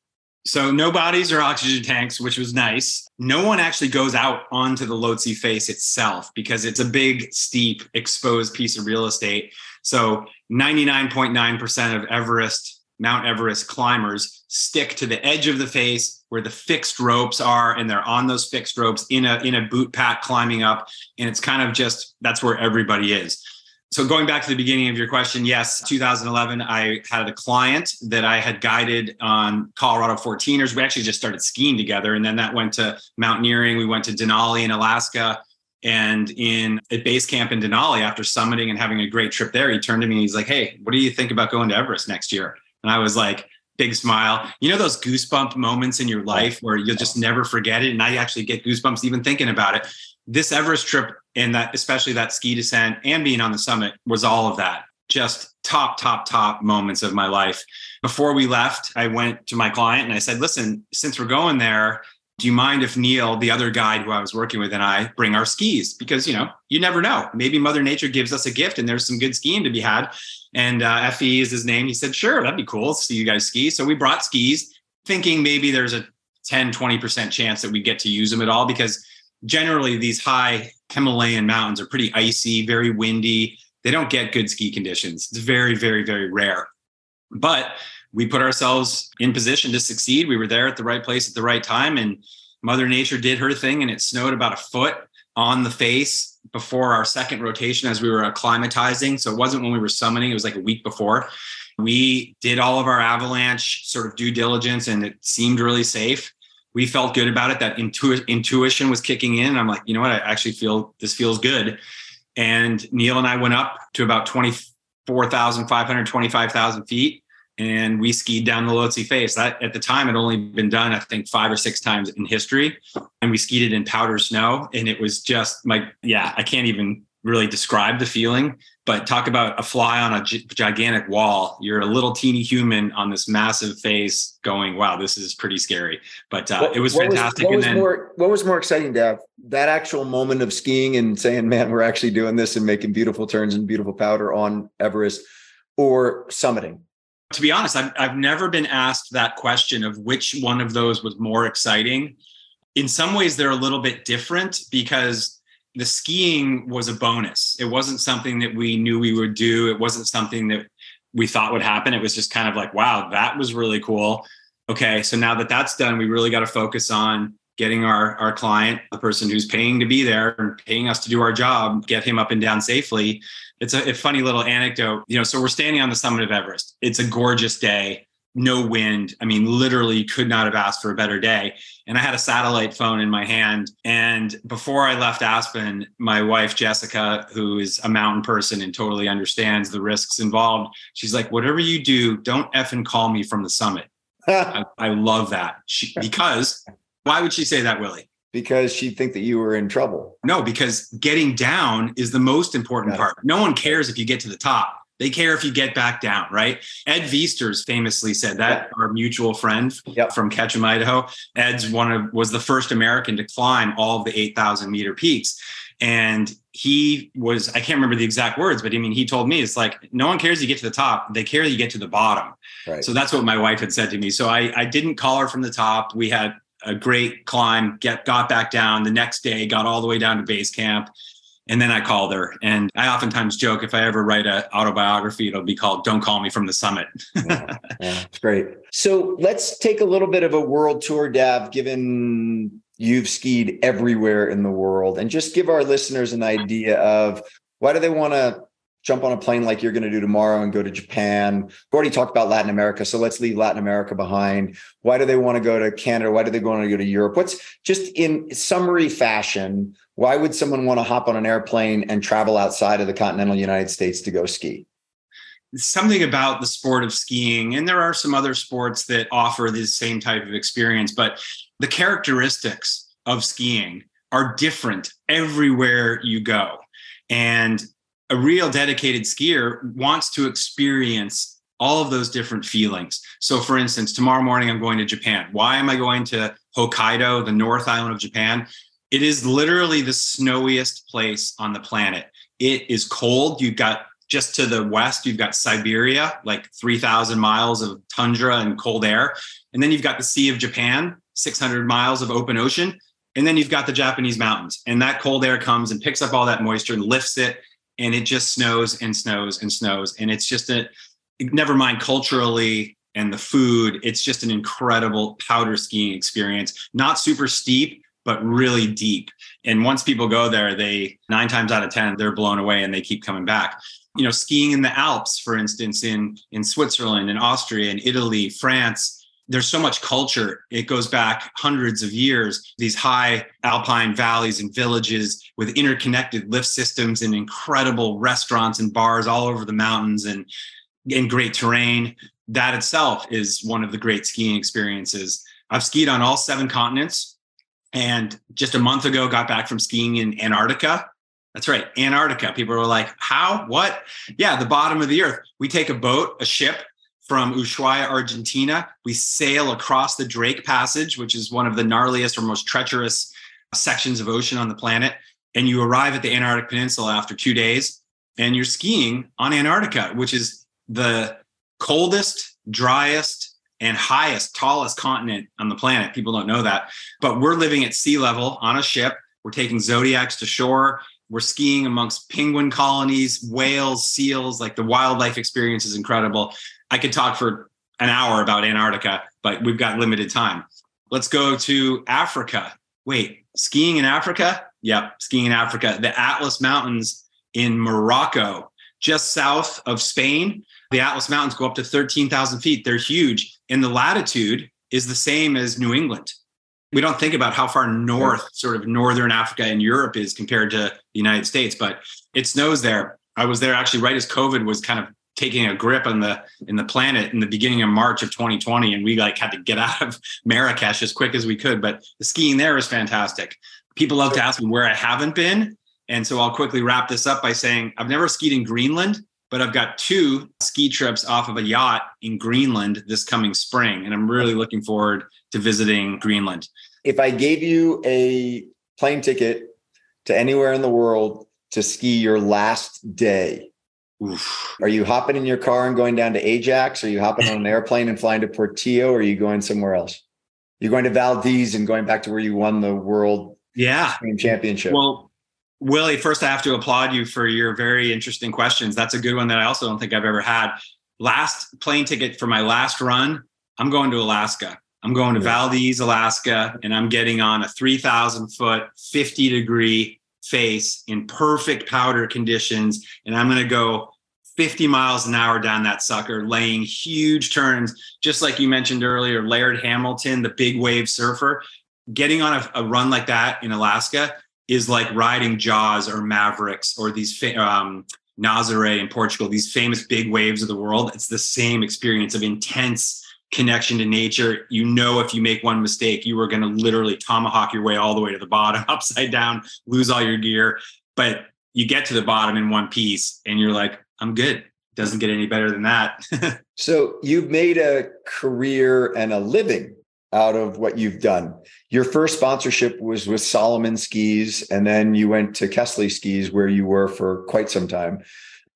So no bodies or oxygen tanks, which was nice. No one actually goes out onto the Lhotse face itself because it's a big, steep, exposed piece of real estate. So 99.9% of Everest, Mount Everest climbers stick to the edge of the face where the fixed ropes are, and they're on those fixed ropes in a boot pack climbing up. And it's kind of just, that's where everybody is. So going back to the beginning of your question, yes, 2011, I had a client that I had guided on Colorado 14ers. We actually just started skiing together. And then that went to mountaineering. We went to Denali in Alaska, and in at base camp in Denali, after summiting and having a great trip there, he turned to me and he's like, "Hey, what do you think about going to Everest next year?" And I was like, big smile. You know, those goosebump moments in your life where you'll just never forget it. And I actually get goosebumps even thinking about it. This Everest trip and that, especially that ski descent and being on the summit, was all of that. Just top moments of my life. Before we left, I went to my client and I said, "Listen, since we're going there, do you mind if Neil, the other guide who I was working with, and I bring our skis? Because, you know, you never know. Maybe Mother Nature gives us a gift and there's some good skiing to be had." And F.E. is his name. He said, "Sure, that'd be cool. See you guys ski." So we brought skis thinking maybe there's a 10, 20% chance that we get to use them at all, because generally these high Himalayan mountains are pretty icy, very windy. They don't get good ski conditions. It's very, very, very rare. But we put ourselves in position to succeed. We were there at the right place at the right time, and Mother Nature did her thing, and it snowed about a foot on the face before our second rotation as we were acclimatizing. So it wasn't when we were summiting. It was like a week before. We did all of our avalanche sort of due diligence, and it seemed really safe. We felt good about it. That intuition was kicking in. And I'm like, you know what? I actually feel this feels good. And Neil and I went up to about 24,500, 25,000 feet. And we skied down the Lhotse face. That at the time had only been done, I think, 5 or 6 times in history. And we skied it in powder snow. And it was just like, yeah, I can't even really describe the feeling, but talk about a fly on a gigantic wall. You're a little teeny human on this massive face going, wow, this is pretty scary. But it was fantastic. What was more exciting, Dav? That actual moment of skiing and saying, man, we're actually doing this and making beautiful turns and beautiful powder on Everest, or summiting? To be honest, I've never been asked that question of which one of those was more exciting. In some ways, they're a little bit different because the skiing was a bonus. It wasn't something that we knew we would do. It wasn't something that we thought would happen. It was just kind of like, wow, that was really cool. Okay, so now that that's done, we really got to focus on getting our client, the person who's paying to be there and paying us to do our job, get him up and down safely. It's a funny little anecdote. You know, so we're standing on the summit of Everest. It's a gorgeous day, no wind. I mean, literally could not have asked for a better day. And I had a satellite phone in my hand. And before I left Aspen, my wife, Jessica, who is a mountain person and totally understands the risks involved, she's like, whatever you do, don't effing call me from the summit. I love that. Because why would she say that, Willie? Because she'd think that you were in trouble. No, because getting down is the most important part. No one cares if you get to the top. They care if you get back down, right? Ed Viesturs famously said that, our mutual friend from Ketchum, Idaho. Ed's was the first American to climb all of the 8,000 meter peaks. And he was, I can't remember the exact words, but I mean, he told me, it's like, no one cares you get to the top. They care you get to the bottom. Right. So that's what my wife had said to me. So I didn't call her from the top. We had a great climb, got back down the next day, got all the way down to base camp. And then I called her. And I oftentimes joke, if I ever write an autobiography, it'll be called Don't Call Me From the Summit. Yeah, it's great. So let's take a little bit of a world tour, Dav, given you've skied everywhere in the world, and just give our listeners an idea of why do they want to jump on a plane like you're going to do tomorrow and go to Japan. We've already talked about Latin America, so let's leave Latin America behind. Why do they want to go to Canada? Why do they want to go to Europe? What's just in summary fashion, why would someone want to hop on an airplane and travel outside of the continental United States to go ski? Something about the sport of skiing, and there are some other sports that offer this same type of experience, but the characteristics of skiing are different everywhere you go. And a real dedicated skier wants to experience all of those different feelings. So for instance, tomorrow morning, I'm going to Japan. Why am I going to Hokkaido, the North Island of Japan? It is literally the snowiest place on the planet. It is cold. You've got just to the west, you've got Siberia, like 3,000 miles of tundra and cold air. And then you've got the Sea of Japan, 600 miles of open ocean. And then you've got the Japanese mountains. And that cold air comes and picks up all that moisture and lifts it. And it just snows and snows and snows. And it's just never mind culturally and the food, it's just an incredible powder skiing experience. Not super steep, but really deep. And once people go there, they 9 times out of 10, they're blown away and they keep coming back. You know, skiing in the Alps, for instance, in Switzerland, in Austria, in Italy, France, there's so much culture. It goes back hundreds of years, these high alpine valleys and villages with interconnected lift systems and incredible restaurants and bars all over the mountains and great terrain. That itself is one of the great skiing experiences. I've skied on all 7 continents, and just a month ago got back from skiing in Antarctica. That's right, Antarctica. People were like, how? What? Yeah, the bottom of the earth. We take a boat, a ship, from Ushuaia, Argentina, we sail across the Drake Passage, which is one of the gnarliest or most treacherous sections of ocean on the planet. And you arrive at the Antarctic Peninsula after 2 days, and you're skiing on Antarctica, which is the coldest, driest, and highest, tallest continent on the planet. People don't know that. But we're living at sea level on a ship. We're taking Zodiacs to shore. We're skiing amongst penguin colonies, whales, seals, like the wildlife experience is incredible. I could talk for an hour about Antarctica, but we've got limited time. Let's go to Africa. Wait, skiing in Africa? Yep, skiing in Africa. The Atlas Mountains in Morocco, just south of Spain. The Atlas Mountains go up to 13,000 feet. They're huge. And the latitude is the same as New England. We don't think about how far north, sort of northern Africa and Europe is compared to the United States, but it snows there. I was there actually right as COVID was kind of taking a grip on the planet in the beginning of March of 2020. And we like had to get out of Marrakesh as quick as we could, but the skiing there is fantastic. People love to ask me where I haven't been. And so I'll quickly wrap this up by saying, I've never skied in Greenland, but I've got 2 ski trips off of a yacht in Greenland this coming spring. And I'm really looking forward to visiting Greenland. If I gave you a plane ticket to anywhere in the world to ski your last day, oof. Are you hopping in your car and going down to Ajax? Are you hopping on an airplane and flying to Portillo? Or are you going somewhere else? You're going to Valdez and going back to where you won the world championship. Well, Willie, first I have to applaud you for your very interesting questions. That's a good one that I also don't think I've ever had. Last plane ticket for my last run, I'm going to Alaska. I'm going to Valdez, Alaska, and I'm getting on a 3,000 foot, 50 degree face in perfect powder conditions. And I'm going to go 50 miles an hour down that sucker, laying huge turns, just like you mentioned earlier, Laird Hamilton, the big wave surfer. Getting on a run like that in Alaska is like riding Jaws or Mavericks or these Nazaré in Portugal, these famous big waves of the world. It's the same experience of intense connection to nature. You know, if you make one mistake, you are going to literally tomahawk your way all the way to the bottom, upside down, lose all your gear. But you get to the bottom in one piece and you're like, I'm good. It doesn't get any better than that. So you've made a career and a living out of what you've done. Your first sponsorship was with Solomon Skis, and then you went to Kessley Skis, where you were for quite some time.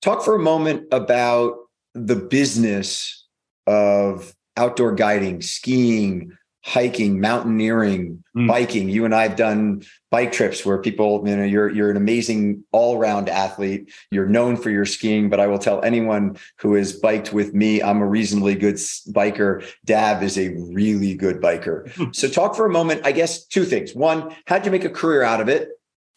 Talk for a moment about the business of outdoor guiding, skiing, hiking, mountaineering, biking. You and I have done bike trips where people, you know, you're an amazing all-round athlete. You're known for your skiing, but I will tell anyone who has biked with me, I'm a reasonably good biker. Dav is a really good biker. So talk for a moment, I guess, two things. One, how'd you make a career out of it?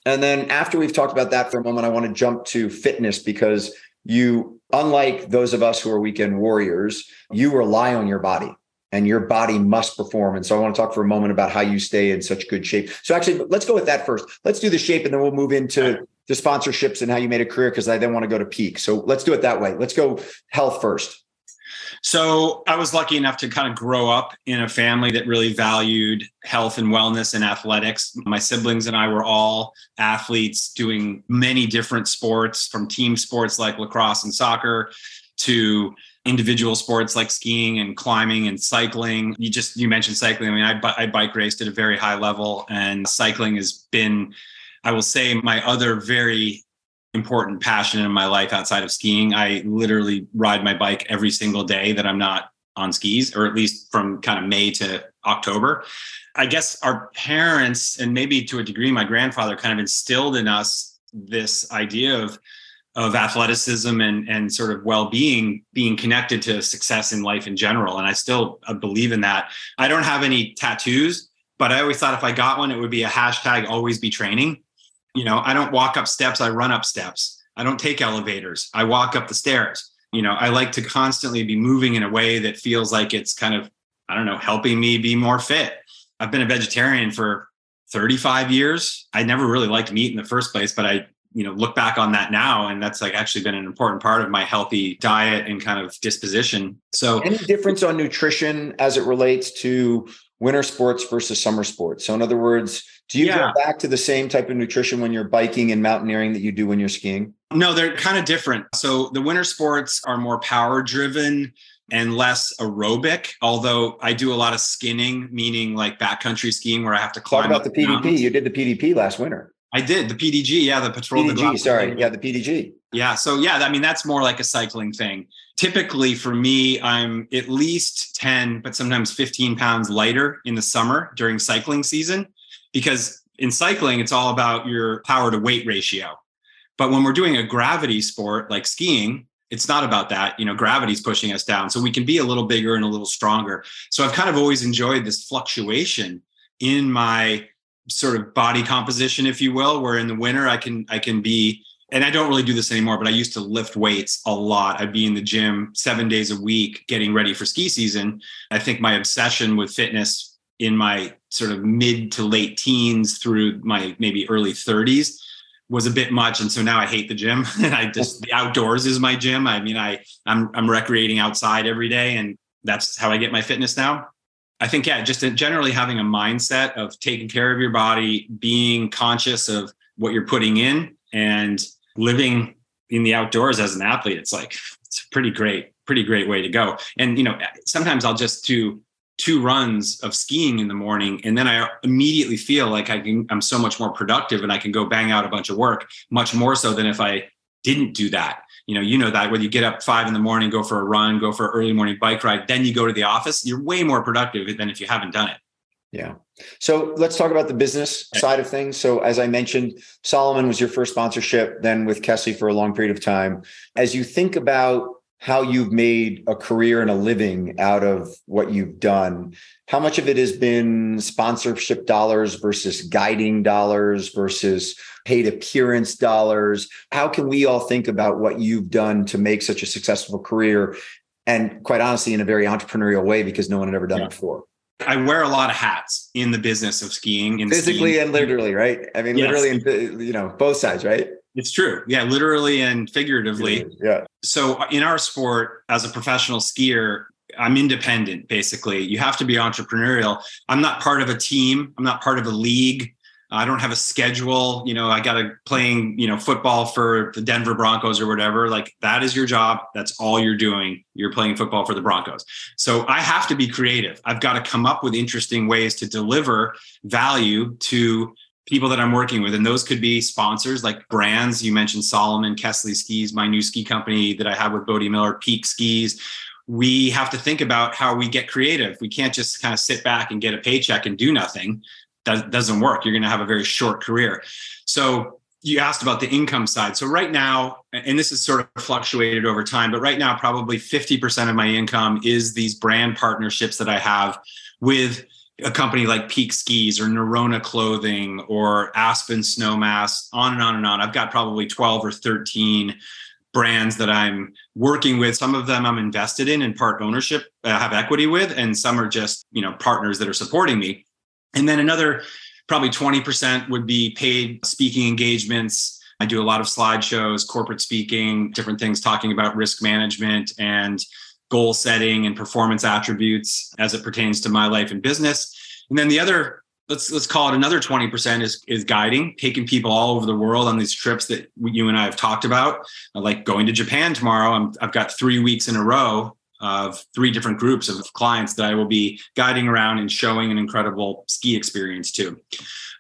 And then after we've talked about that for a moment, I want to jump to fitness, because you, unlike those of us who are weekend warriors, you rely on your body and your body must perform. And so I want to talk for a moment about how you stay in such good shape. So actually, let's go with that first. Let's do the shape and then we'll move into the sponsorships and how you made a career, because I then want to go to peak. So let's do it that way. Let's go health first. So I was lucky enough to kind of grow up in a family that really valued health and wellness and athletics. My siblings and I were all athletes, doing many different sports, from team sports like lacrosse and soccer to individual sports like skiing and climbing and cycling. You mentioned cycling. I mean, I bike raced at a very high level, and cycling has been, I will say, my other very important passion in my life outside of skiing. I literally ride my bike every single day that I'm not on skis, or at least from kind of May to October. I guess our parents, and maybe to a degree my grandfather, kind of instilled in us this idea of athleticism and sort of well-being being connected to success in life in general. And I still believe in that. I don't have any tattoos, but I always thought if I got one, it would be a hashtag always be training. You know, I don't walk up steps. I run up steps. I don't take elevators. I walk up the stairs. You know, I like to constantly be moving in a way that feels like it's kind of, I don't know, helping me be more fit. I've been a vegetarian for 35 years. I never really liked meat in the first place, but I, you know, look back on that now, and that's like actually been an important part of my healthy diet and kind of disposition. So any difference on nutrition as it relates to winter sports versus summer sports? So in other words, do you go back to the same type of nutrition when you're biking and mountaineering that you do when you're skiing? No, they're kind of different. So the winter sports are more power driven and less aerobic, although I do a lot of skinning, meaning like backcountry skiing where I have to climb. Talk about the PDP. Mountains. You did the PDP last winter. I did the PDG. Yeah. The patrol. PDG, sorry. Yeah. The PDG. Yeah. So yeah, I mean, that's more like a cycling thing. Typically for me, I'm at least 10, but sometimes 15 pounds lighter in the summer during cycling season, because in cycling, it's all about your power to weight ratio. But when we're doing a gravity sport like skiing, it's not about that. You know, gravity's pushing us down. So we can be a little bigger and a little stronger. So I've kind of always enjoyed this fluctuation in my sort of body composition, if you will, where in the winter I can be, and I don't really do this anymore, but I used to lift weights a lot. I'd be in the gym 7 days a week getting ready for ski season. I think my obsession with fitness in my sort of mid to late teens through my maybe early 30s was a bit much. And so now I hate the gym and the outdoors is my gym. I mean, I'm recreating outside every day, and that's how I get my fitness now. I think, yeah, just generally having a mindset of taking care of your body, being conscious of what you're putting in, and living in the outdoors as an athlete. It's like, it's a pretty great way to go. And, you know, sometimes I'll just do 2 runs of skiing in the morning, and then I immediately feel like I'm so much more productive and I can go bang out a bunch of work, much more so than if I didn't do that. You know that when you get up 5 a.m, go for a run, go for an early morning bike ride, then you go to the office, you're way more productive than if you haven't done it. Yeah. So let's talk about the business side of things. So as I mentioned, Solomon was your first sponsorship, then with Kessley for a long period of time. As you think about how you've made a career and a living out of what you've done. How much of it has been sponsorship dollars versus guiding dollars versus paid appearance dollars? How can we all think about what you've done to make such a successful career? And quite honestly, in a very entrepreneurial way, because no one had ever done it before. I wear a lot of hats in the business of skiing. And physically skiing. And literally, right? I mean, yes. Literally, and, you know, both sides, right? It's true. Yeah, literally and figuratively. Yeah. So in our sport, as a professional skier, I'm independent, basically. You have to be entrepreneurial. I'm not part of a team. I'm not part of a league. I don't have a schedule. You know, I got to playing, you know, football for the Denver Broncos or whatever. Like, that is your job. That's all you're doing. You're playing football for the Broncos. So I have to be creative. I've got to come up with interesting ways to deliver value to people that I'm working with. And those could be sponsors, like brands. You mentioned Salomon, Kessley Skis, my new ski company that I have with Bodie Miller, Peak Skis. We have to think about how we get creative. We can't just kind of sit back and get a paycheck and do nothing. That doesn't work. You're going to have a very short career. So you asked about the income side. So right now, and this has sort of fluctuated over time, but right now, probably 50% of my income is these brand partnerships that I have with a company like Peak Skis or Nerona Clothing or Aspen Snowmass, on and on and on. I've got probably 12 or 13 brands that I'm working with. Some of them I'm invested in part ownership, have equity with, and some are just, you know, partners that are supporting me. And then another probably 20% would be paid speaking engagements. I do a lot of slideshows, corporate speaking, different things talking about risk management and goal setting and performance attributes as it pertains to my life and business. And then the other, let's call it another 20% is guiding, taking people all over the world on these trips that you and I have talked about, like going to Japan tomorrow. I've got 3 weeks in a row of three different groups of clients that I will be guiding around and showing an incredible ski experience to.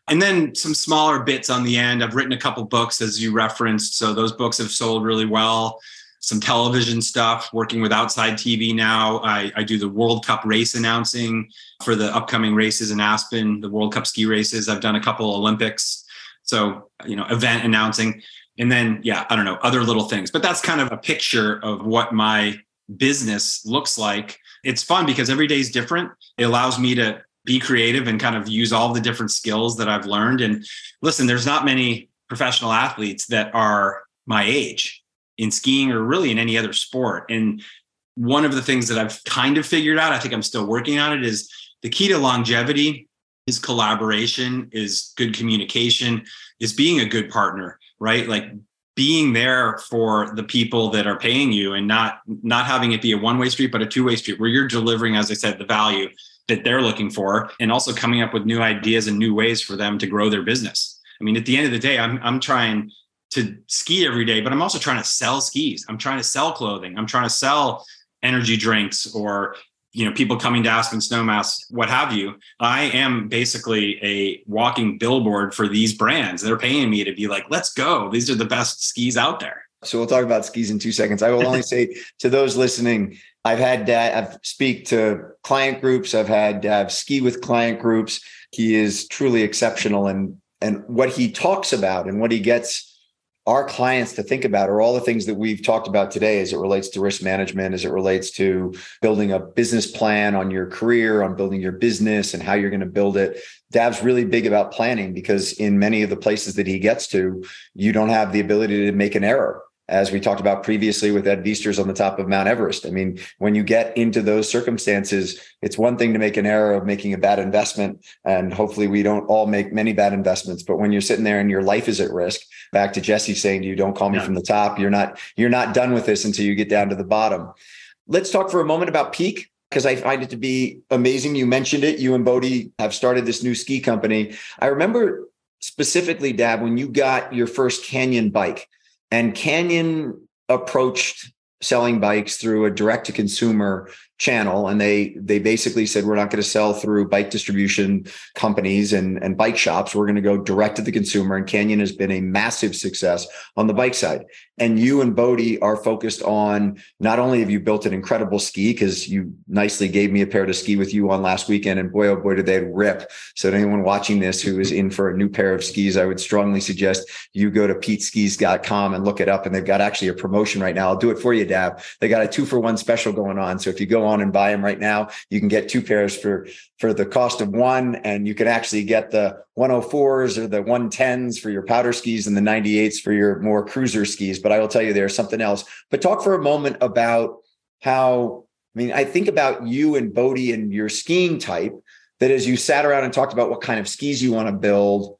And then some smaller bits on the end. I've written a couple books, as you referenced. So those books have sold really well. Some television stuff, working with Outside TV now. I do the World Cup race announcing for the upcoming races in Aspen, the World Cup ski races. I've done a couple Olympics. So, you know, event announcing. And then, yeah, I don't know, other little things. But that's kind of a picture of what my business looks like. It's fun because every day is different. It allows me to be creative and kind of use all the different skills that I've learned. And listen, there's not many professional athletes that are my age in skiing or really in any other sport. And one of the things that I've kind of figured out, I think I'm still working on it, is the key to longevity is collaboration, is good communication, is being a good partner, right? Like being there for the people that are paying you and not having it be a one-way street, but a two-way street where you're delivering, as I said, the value that they're looking for and also coming up with new ideas and new ways for them to grow their business. I mean, at the end of the day, I'm trying to ski every day, but I'm also trying to sell skis. I'm trying to sell clothing. I'm trying to sell energy drinks or, you know, people coming to Aspen Snowmass, what have you. I am basically a walking billboard for these brands. They're paying me to be like, let's go. These are the best skis out there. So we'll talk about skis in 2 seconds. I will only say to those listening, I've speak to client groups. I've ski with client groups. He is truly exceptional. And what he talks about and what he gets our clients to think about are all the things that we've talked about today as it relates to risk management, as it relates to building a business plan on your career, on building your business and how you're going to build it. Dav's really big about planning because in many of the places that he gets to, you don't have the ability to make an error. As we talked about previously with Ed Viesturs on the top of Mount Everest. I mean, when you get into those circumstances, it's one thing to make an error of making a bad investment. And hopefully we don't all make many bad investments. But when you're sitting there and your life is at risk, back to Jesse saying to you, don't call me from the top. You're not done with this until you get down to the bottom. Let's talk for a moment about Peak, because I find it to be amazing. You mentioned it. You and Bodie have started this new ski company. I remember specifically, Dab, when you got your first Canyon bike. And Canyon approached selling bikes through a direct-to-consumer channel, and they basically said, we're not going to sell through bike distribution companies and bike shops. We're going to go direct to the consumer. And Canyon has been a massive success on the bike side. And you and Bodie are focused on, not only have you built an incredible ski, because you nicely gave me a pair to ski with you on last weekend, and boy, oh boy, did they rip. So to anyone watching this who is in for a new pair of skis, I would strongly suggest you go to PeteSkis.com and look it up. And they've got actually a promotion right now. I'll do it for you, Dab. They got a 2-for-1 special going on. So if you go on and buy them right now, you can get 2 pairs for the cost of one, and you can actually get the 104s or the 110s for your powder skis and the 98s for your more cruiser skis. But I will tell you, there's something else. But talk for a moment about how, I mean, I think about you and Bodie and your skiing type, that as you sat around and talked about what kind of skis you want to build,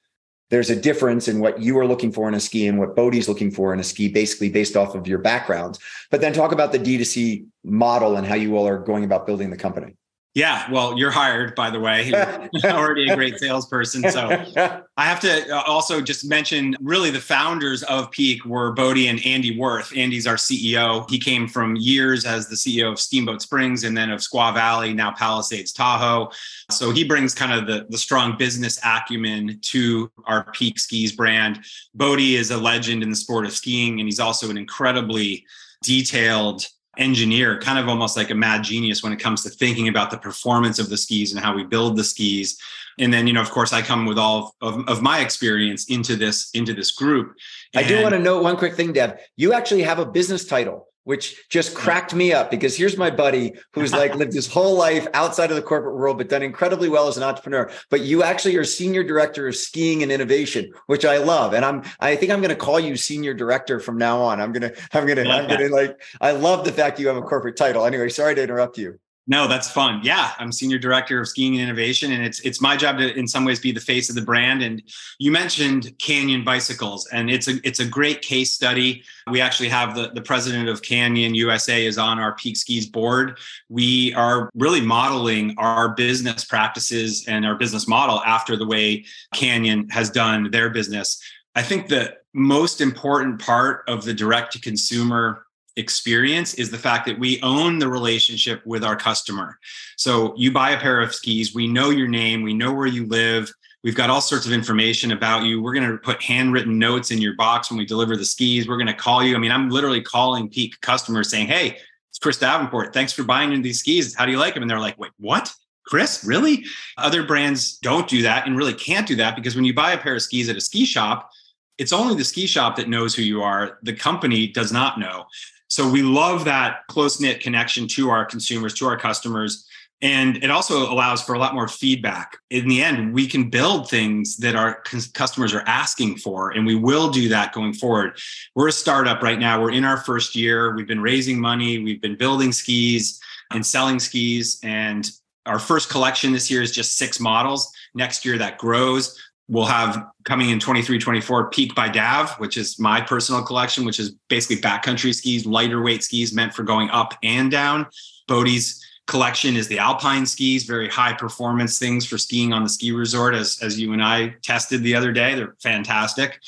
there's a difference in what you are looking for in a ski and what Bodie's looking for in a ski, basically based off of your backgrounds. But then talk about the D2C model and how you all are going about building the company. Yeah, well, you're hired, by the way. You're already a great salesperson. So I have to also just mention, really, the founders of Peak were Bodie and Andy Worth. Andy's our CEO. He came from years as the CEO of Steamboat Springs and then of Squaw Valley, now Palisades Tahoe. So he brings kind of the strong business acumen to our Peak Skis brand. Bodie is a legend in the sport of skiing, and he's also an incredibly detailed engineer, kind of almost like a mad genius when it comes to thinking about the performance of the skis and how we build the skis. And then, you know, of course, I come with all of my experience into this group. And I do want to note one quick thing, Deb. You actually have a business title, which just cracked me up, because here's my buddy who's like lived his whole life outside of the corporate world, but done incredibly well as an entrepreneur. But you actually are Senior Director of Skiing and Innovation, which I love. And I think I'm going to call you Senior Director from now on. I love the fact you have a corporate title. Anyway, sorry to interrupt you. No, that's fun. Yeah, I'm Senior Director of Skiing and Innovation, and it's my job to, in some ways, be the face of the brand. And you mentioned Canyon Bicycles, and it's a great case study. We actually have the president of Canyon USA is on our Peak Skis board. We are really modeling our business practices and our business model after the way Canyon has done their business. I think the most important part of the direct-to-consumer experience is the fact that we own the relationship with our customer. So you buy a pair of skis, we know your name, we know where you live, we've got all sorts of information about you. We're going to put handwritten notes in your box when we deliver the skis. We're going to call you. I mean, I'm literally calling Peak customers saying, hey, it's Chris Davenport. Thanks for buying these skis. How do you like them? And they're like, wait, what? Chris, really? Other brands don't do that and really can't do that, because when you buy a pair of skis at a ski shop, it's only the ski shop that knows who you are. The company does not know. So we love that close-knit connection to our consumers, to our customers. And it also allows for a lot more feedback. In the end, we can build things that our customers are asking for, and we will do that going forward. We're a startup right now. We're in our first year. We've been raising money. We've been building skis and selling skis. And our first collection this year is just 6 models. Next year, that grows. We'll have, coming in 23, 24, Peak by Dav, which is my personal collection, which is basically backcountry skis, lighter weight skis meant for going up and down. Bodie's collection is the alpine skis, very high performance things for skiing on the ski resort, as you and I tested the other day. They're fantastic.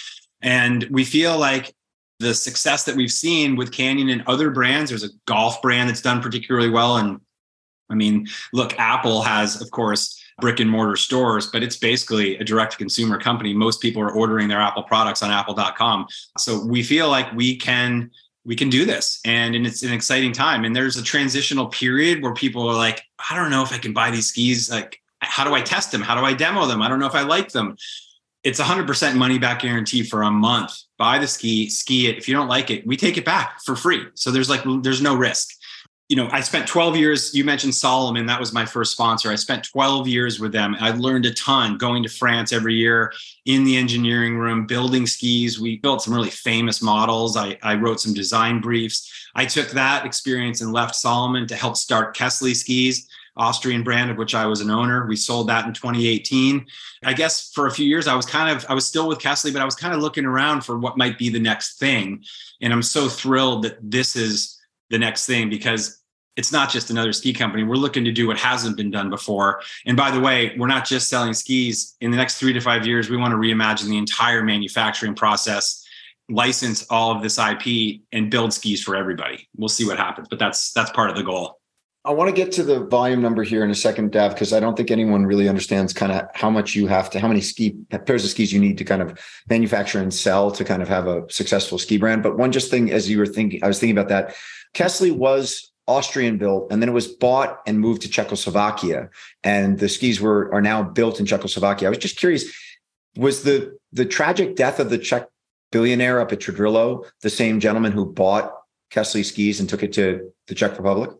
And we feel like the success that we've seen with Canyon and other brands, there's a golf brand that's done particularly well. And I mean, look, Apple has, of course, brick and mortar stores, but it's basically a direct consumer company. Most people are ordering their Apple products on apple.com. So we feel like we can do this. And it's an exciting time. And there's a transitional period where people are like, I don't know if I can buy these skis. Like, how do I test them? How do I demo them? I don't know if I like them. It's 100% money back guarantee for a month. Buy the ski, ski it. If you don't like it, we take it back for free. So there's no risk. You know, I spent 12 years, you mentioned Salomon, that was my first sponsor. I spent 12 years with them. I learned a ton going to France every year in the engineering room, building skis. We built some really famous models. I wrote some design briefs. I took that experience and left Salomon to help start Kessley Skis, Austrian brand of which I was an owner. We sold that in 2018. I guess for a few years, I was still with Kessley, but I was kind of looking around for what might be the next thing. And I'm so thrilled that this is the next thing, because it's not just another ski company. We're looking to do what hasn't been done before. And by the way, we're not just selling skis. In the next 3 to 5 years, we want to reimagine the entire manufacturing process, license all of this IP, and build skis for everybody. We'll see what happens, but that's part of the goal. I want to get to the volume number here in a second, Dav, because I don't think anyone really understands kind of how much you have to, how many ski pairs of skis you need to kind of manufacture and sell to kind of have a successful ski brand. But one just thing, as you were thinking, I was thinking about that. Kesley was Austrian built, and then it was bought and moved to Czechoslovakia, and the skis were are now built in Czechoslovakia. I was just curious, was the tragic death of the Czech billionaire up at Trdrilo the same gentleman who bought Kesley skis and took it to the Czech Republic?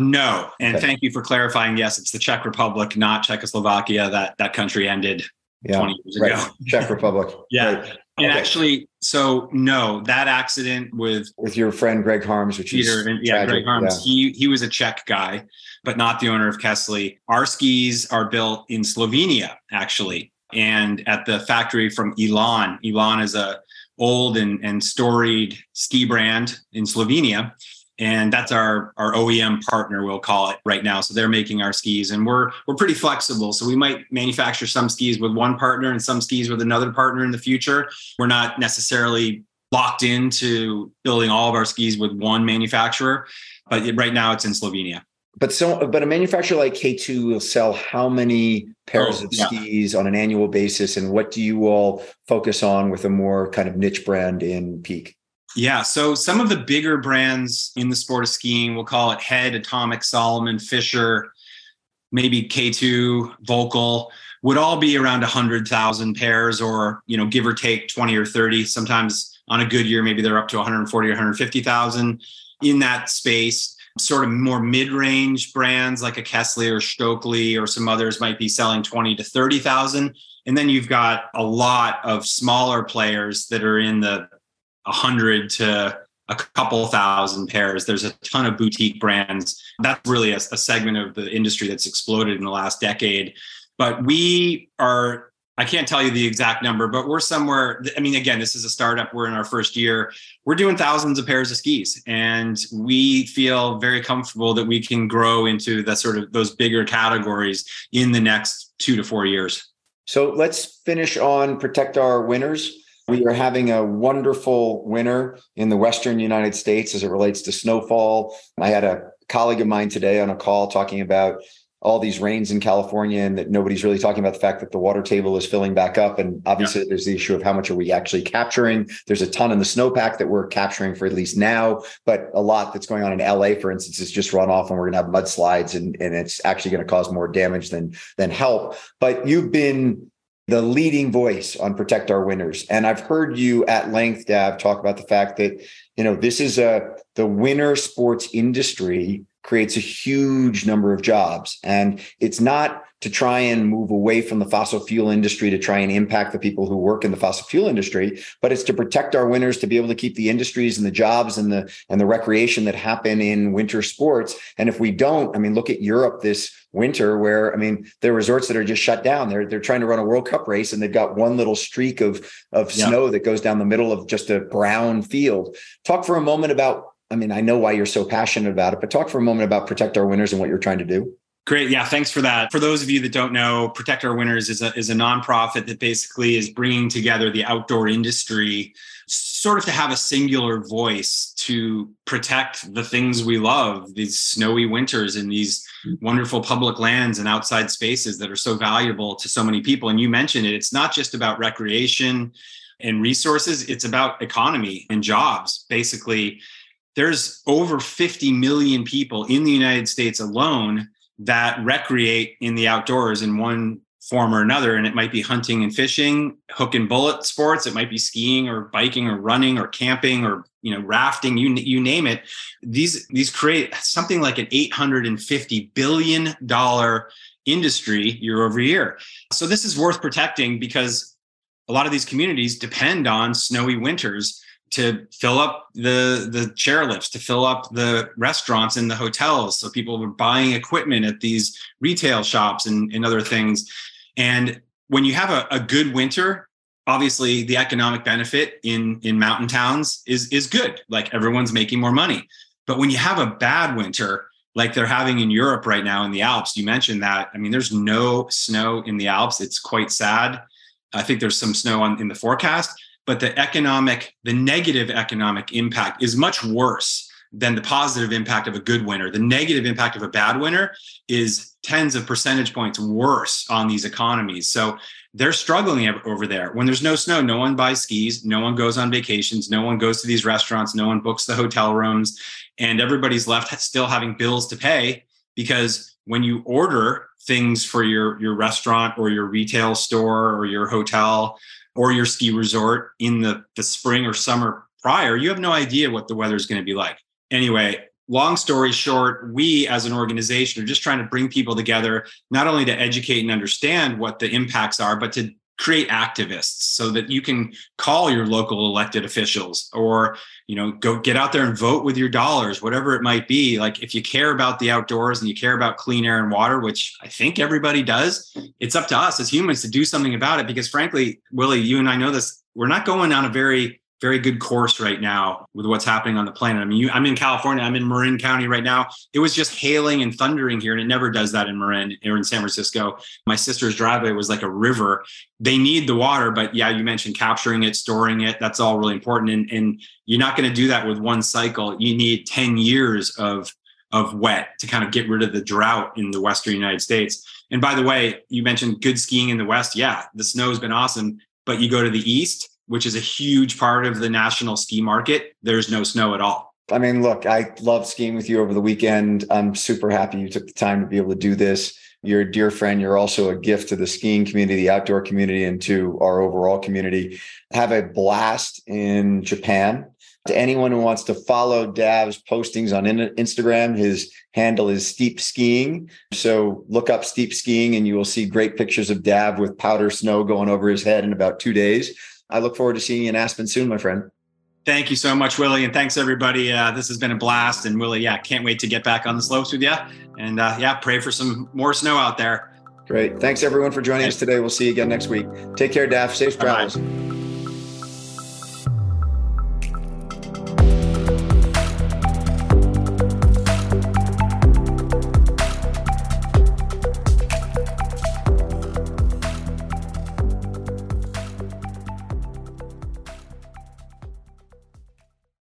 No. And okay, Thank you for clarifying. Yes, it's the Czech Republic, not Czechoslovakia. That country ended 20 years ago. Czech Republic. And actually, so no, that accident with your friend Greg Harms, which Peter, is and, tragic. Greg Harms, he was a Czech guy, but not the owner of Kesley. Our skis are built in Slovenia, actually, and at the factory from Ilan. Ilan is a old and storied ski brand in Slovenia. And that's our OEM partner, we'll call it right now. So they're making our skis, and we're pretty flexible. So we might manufacture some skis with one partner and some skis with another partner in the future. We're not necessarily locked into building all of our skis with one manufacturer, but right now it's in Slovenia. But a manufacturer like K2 will sell how many pairs of skis on an annual basis? And what do you all focus on with a more kind of niche brand in Peak? Yeah. So some of the bigger brands in the sport of skiing, we'll call it Head, Atomic, Salomon, Fisher, maybe K2, Volkel, would all be around 100,000 pairs, or, give or take 20 or 30. Sometimes on a good year, maybe they're up to 140 or 150,000 in that space. Sort of more mid-range brands like a Kesley or Stokely or some others might be selling 20 to 30,000. And then you've got a lot of smaller players that are in the 100 to a couple thousand pairs. There's a ton of boutique brands. That's really a segment of the industry that's exploded in the last decade. But we are, I can't tell you the exact number, but we're somewhere, again, this is a startup. We're in our first year. We're doing thousands of pairs of skis, and we feel very comfortable that we can grow into that sort of those bigger categories in the next 2 to 4 years. So let's finish on Protect Our Winners. We are having a wonderful winter in the Western United States as it relates to snowfall. I had a colleague of mine today on a call talking about all these rains in California, and that nobody's really talking about the fact that the water table is filling back up. And obviously there's the issue of how much are we actually capturing. There's a ton in the snowpack that we're capturing for at least now, but a lot that's going on in LA, for instance, is just run off, and we're gonna have mudslides, and it's actually gonna cause more damage than help. But you've been the leading voice on Protect Our Winners. And I've heard you at length, Dav, talk about the fact that, this is the winter sports industry creates a huge number of jobs. And it's not to try and move away from the fossil fuel industry to try and impact the people who work in the fossil fuel industry, but it's to protect our winners, to be able to keep the industries and the jobs and the recreation that happen in winter sports. And if we don't, look at Europe this winter, where, there are resorts that are just shut down. They're trying to run a World Cup race, and they've got one little streak of snow that goes down the middle of just a brown field. Talk for a moment about, I know why you're so passionate about it, but talk for a moment about Protect Our Winners and what you're trying to do. Great. Yeah, thanks for that. For those of you that don't know, Protect Our Winners is a nonprofit that basically is bringing together the outdoor industry sort of to have a singular voice to protect the things we love, these snowy winters and these wonderful public lands and outside spaces that are so valuable to so many people. And you mentioned it. It's not just about recreation and resources. It's about economy and jobs. Basically, there's over 50 million people in the United States alone that recreate in the outdoors in one form or another. And it might be hunting and fishing, hook and bullet sports. It might be skiing or biking or running or camping or, rafting, you name it. These create something like an $850 billion industry year over year. So this is worth protecting because a lot of these communities depend on snowy winters to fill up the chairlifts, to fill up the restaurants and the hotels. So people were buying equipment at these retail shops and other things. And when you have a good winter, obviously the economic benefit in mountain towns is good. Like everyone's making more money. But when you have a bad winter, like they're having in Europe right now in the Alps, you mentioned that. There's no snow in the Alps. It's quite sad. I think there's some snow in the forecast. But the negative economic impact is much worse than the positive impact of a good winter. The negative impact of a bad winter is tens of percentage points worse on these economies. So they're struggling over there. When there's no snow, no one buys skis, no one goes on vacations, no one goes to these restaurants, no one books the hotel rooms, and everybody's left still having bills to pay, because when you order things for your restaurant or your retail store or your hotel or your ski resort in the spring or summer prior, you have no idea what the weather is going to be like. Anyway, long story short, we as an organization are just trying to bring people together, not only to educate and understand what the impacts are, but to create activists so that you can call your local elected officials or, you know, go get out there and vote with your dollars, whatever it might be. Like, if you care about the outdoors and you care about clean air and water, which I think everybody does, it's up to us as humans to do something about it. Because frankly, Willie, you and I know this, we're not going on a very, very good course right now with what's happening on the planet. I mean, I'm in California, I'm in Marin County right now. It was just hailing and thundering here, and it never does that in Marin or in San Francisco. My sister's driveway was like a river. They need the water, but yeah, you mentioned capturing it, storing it. That's all really important. And you're not going to do that with one cycle. You need 10 years of wet to kind of get rid of the drought in the Western United States. And by the way, you mentioned good skiing in the West. Yeah, the snow has been awesome, but you go to the East, which is a huge part of the national ski market, there's no snow at all. I mean, look, I love skiing with you over the weekend. I'm super happy you took the time to be able to do this. You're a dear friend. You're also a gift to the skiing community, the outdoor community, and to our overall community. Have a blast in Japan. To anyone who wants to follow Dav's postings on Instagram, his handle is Steep Skiing. So look up Steep Skiing and you will see great pictures of Dav with powder snow going over his head in about 2 days. I look forward to seeing you in Aspen soon, my friend. Thank you so much, Willie. And thanks, everybody. This has been a blast. And Willie, yeah, can't wait to get back on the slopes with you. And yeah, pray for some more snow out there. Great. Thanks, everyone, for joining us today. We'll see you again next week. Take care, Daph. Safe travels. Bye-bye.